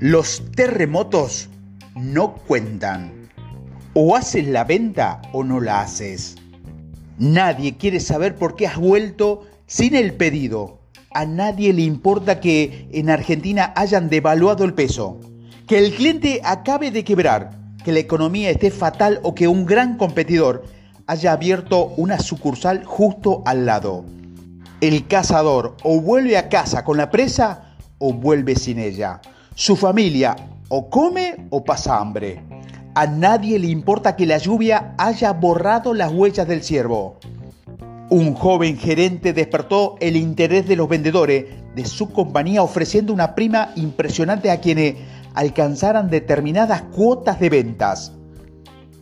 Los terremotos no cuentan. O haces la venta o no la haces. Nadie quiere saber por qué has vuelto sin el pedido. A nadie le importa que en Argentina hayan devaluado el peso, que el cliente acabe de quebrar, que la economía esté fatal o que un gran competidor haya abierto una sucursal justo al lado. El cazador o vuelve a casa con la presa o vuelve sin ella. Su familia o come o pasa hambre. A nadie le importa que la lluvia haya borrado las huellas del ciervo. Un joven gerente despertó el interés de los vendedores de su compañía ofreciendo una prima impresionante a quienes alcanzaran determinadas cuotas de ventas.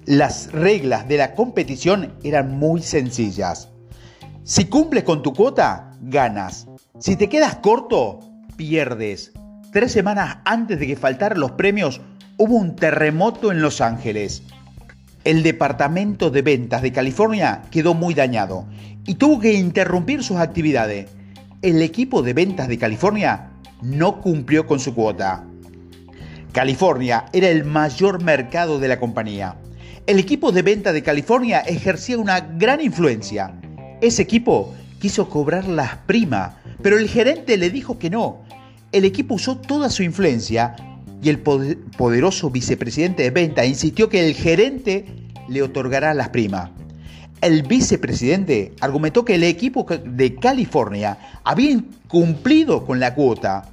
Las reglas de la competición eran muy sencillas. Si cumples con tu cuota, ganas. Si te quedas corto, pierdes. 3 semanas antes de que faltaran los premios, hubo un terremoto en Los Ángeles. El departamento de ventas de California quedó muy dañado y tuvo que interrumpir sus actividades. El equipo de ventas de California no cumplió con su cuota. California era el mayor mercado de la compañía. El equipo de ventas de California ejercía una gran influencia. Ese equipo quiso cobrar las primas, pero el gerente le dijo que no. El equipo usó toda su influencia y el poderoso vicepresidente de venta insistió que el gerente le otorgará las primas. El vicepresidente argumentó que el equipo de California había incumplido con la cuota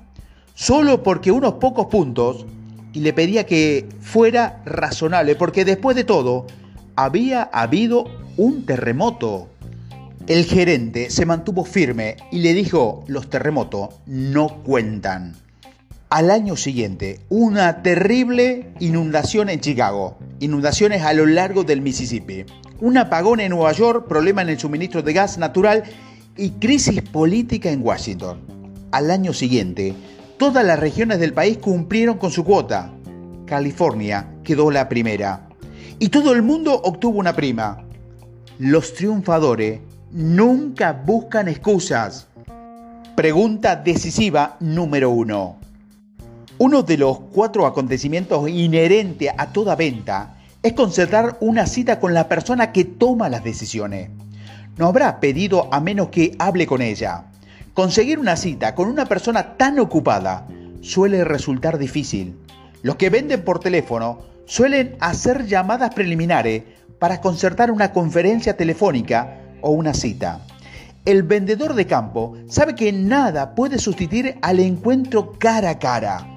solo porque unos pocos puntos y le pedía que fuera razonable porque después de todo había habido un terremoto. El gerente se mantuvo firme y le dijo: los terremotos no cuentan. Al año siguiente, una terrible inundación en Chicago, inundaciones a lo largo del Mississippi, un apagón en Nueva York, problema en el suministro de gas natural y crisis política en Washington. Al año siguiente, todas las regiones del país cumplieron con su cuota. California quedó la primera y todo el mundo obtuvo una prima. Los triunfadores nunca buscan excusas. Pregunta decisiva número 1. Uno de los 4 acontecimientos inherentes a toda venta es concertar una cita con la persona que toma las decisiones. No habrá pedido a menos que hable con ella. Conseguir una cita con una persona tan ocupada suele resultar difícil. Los que venden por teléfono suelen hacer llamadas preliminares para concertar una conferencia telefónica o una cita. El vendedor de campo sabe que nada puede sustituir al encuentro cara a cara.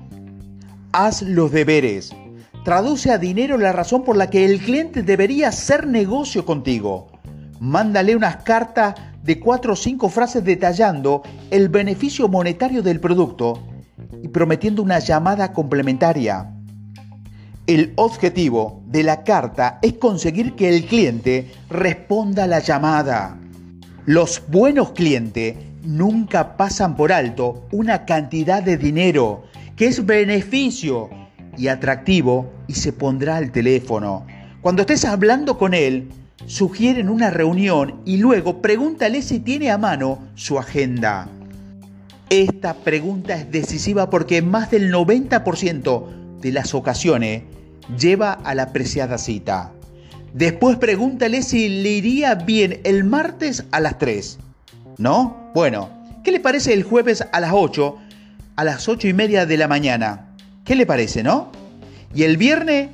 Haz los deberes. Traduce a dinero la razón por la que el cliente debería hacer negocio contigo. Mándale unas cartas de 4 o 5 frases detallando el beneficio monetario del producto y prometiendo una llamada complementaria. El objetivo de la carta es conseguir que el cliente responda a la llamada. Los buenos clientes nunca pasan por alto una cantidad de dinero que es beneficio y atractivo y se pondrá al teléfono. Cuando estés hablando con él, sugieren una reunión y luego pregúntale si tiene a mano su agenda. Esta pregunta es decisiva porque más del 90% de las ocasiones lleva a la preciada cita. Después pregúntale si le iría bien el martes a las 3. ¿No? Bueno, ¿qué le parece el jueves a las 8? A las 8:30 de la mañana. ¿Qué le parece, no? Y el viernes,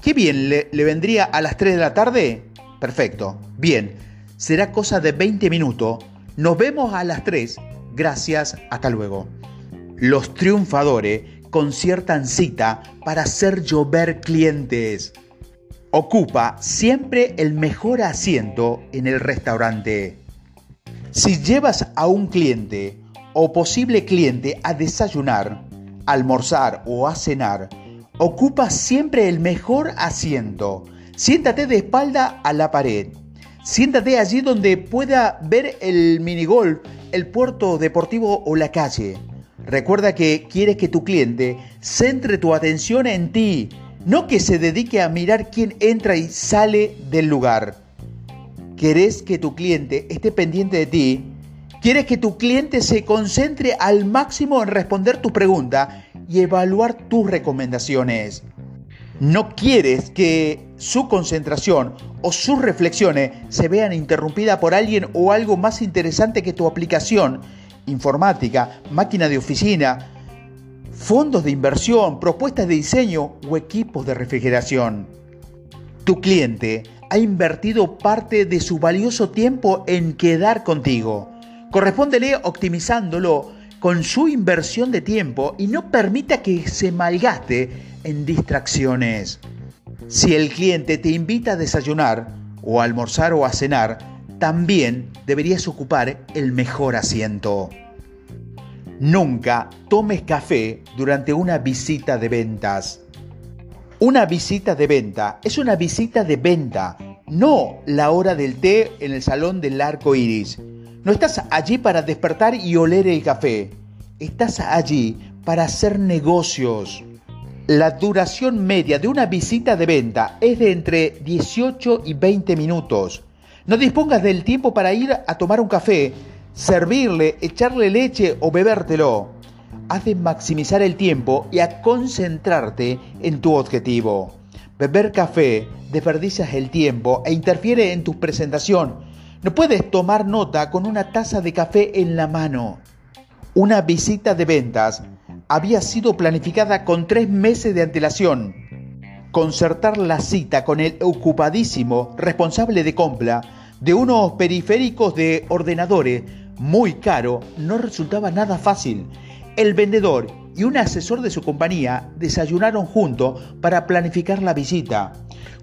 ¿qué bien? ¿Le vendría a las 3 de la tarde? Perfecto. Bien. Será cosa de 20 minutos. Nos vemos a las 3. Gracias. Hasta luego. Los triunfadores conciertan cita para hacer llover clientes. Ocupa siempre el mejor asiento en el restaurante. Si llevas a un cliente o posible cliente a desayunar, almorzar o a cenar, ocupa siempre el mejor asiento. Siéntate de espalda a la pared. Siéntate allí donde pueda ver el minigolf, el puerto deportivo o la calle. Recuerda que quieres que tu cliente centre tu atención en ti, no que se dedique a mirar quién entra y sale del lugar. Querés que tu cliente esté pendiente de ti, quieres que tu cliente se concentre al máximo en responder tus preguntas y evaluar tus recomendaciones. No quieres que su concentración o sus reflexiones se vean interrumpidas por alguien o algo más interesante que tu aplicación informática, máquina de oficina, fondos de inversión, propuestas de diseño o equipos de refrigeración. Tu cliente ha invertido parte de su valioso tiempo en quedar contigo. Correspóndele optimizándolo con su inversión de tiempo y no permita que se malgaste en distracciones. Si el cliente te invita a desayunar o a almorzar o a cenar, también deberías ocupar el mejor asiento. Nunca tomes café durante una visita de ventas. Una visita de venta es una visita de venta, no la hora del té en el salón del arco iris. No estás allí para despertar y oler el café. Estás allí para hacer negocios. La duración media de una visita de venta es de entre 18 y 20 minutos. No dispongas del tiempo para ir a tomar un café, servirle, echarle leche o bebértelo. Has de maximizar el tiempo y a concentrarte en tu objetivo. Beber café desperdicias el tiempo e interfiere en tu presentación. No puedes tomar nota con una taza de café en la mano. Una visita de ventas había sido planificada con 3 meses de antelación. Concertar la cita con el ocupadísimo responsable de compra de unos periféricos de ordenadores muy caro no resultaba nada fácil. El vendedor y un asesor de su compañía desayunaron juntos para planificar la visita.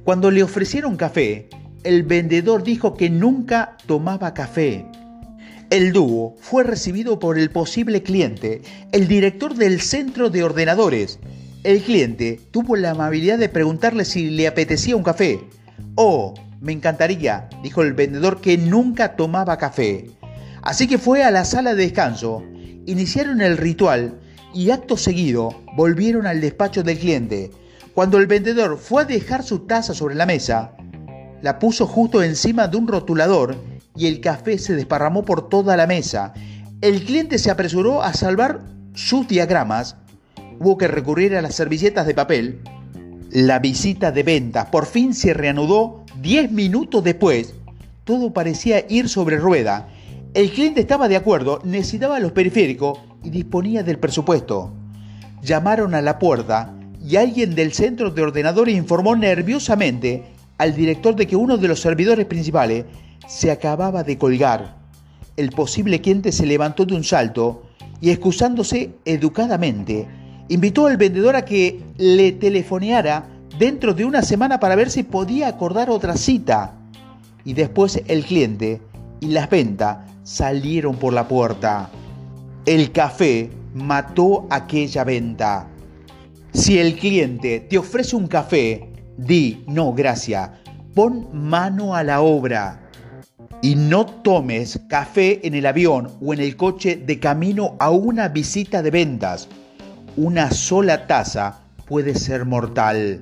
Cuando le ofrecieron café, el vendedor dijo que nunca tomaba café. El dúo fue recibido por el posible cliente, el director del centro de ordenadores. El cliente tuvo la amabilidad de preguntarle si le apetecía un café. «Oh, me encantaría», dijo el vendedor que nunca tomaba café. Así que fue a la sala de descanso, iniciaron el ritual y acto seguido volvieron al despacho del cliente. Cuando el vendedor fue a dejar su taza sobre la mesa, la puso justo encima de un rotulador y el café se desparramó por toda la mesa. El cliente se apresuró a salvar sus diagramas. Hubo que recurrir a las servilletas de papel. La visita de ventas por fin se reanudó 10 minutos después. Todo parecía ir sobre rueda. El cliente estaba de acuerdo, necesitaba los periféricos y disponía del presupuesto. Llamaron a la puerta y alguien del centro de ordenadores informó nerviosamente al director de que uno de los servidores principales se acababa de colgar. El posible cliente se levantó de un salto y, excusándose educadamente, invitó al vendedor a que le telefoneara dentro de una semana para ver si podía acordar otra cita. Y después el cliente y las ventas salieron por la puerta. El café mató aquella venta. Si el cliente te ofrece un café, di no gracias, pon mano a la obra y no tomes café en el avión o en el coche de camino a una visita de ventas. Una sola taza puede ser mortal.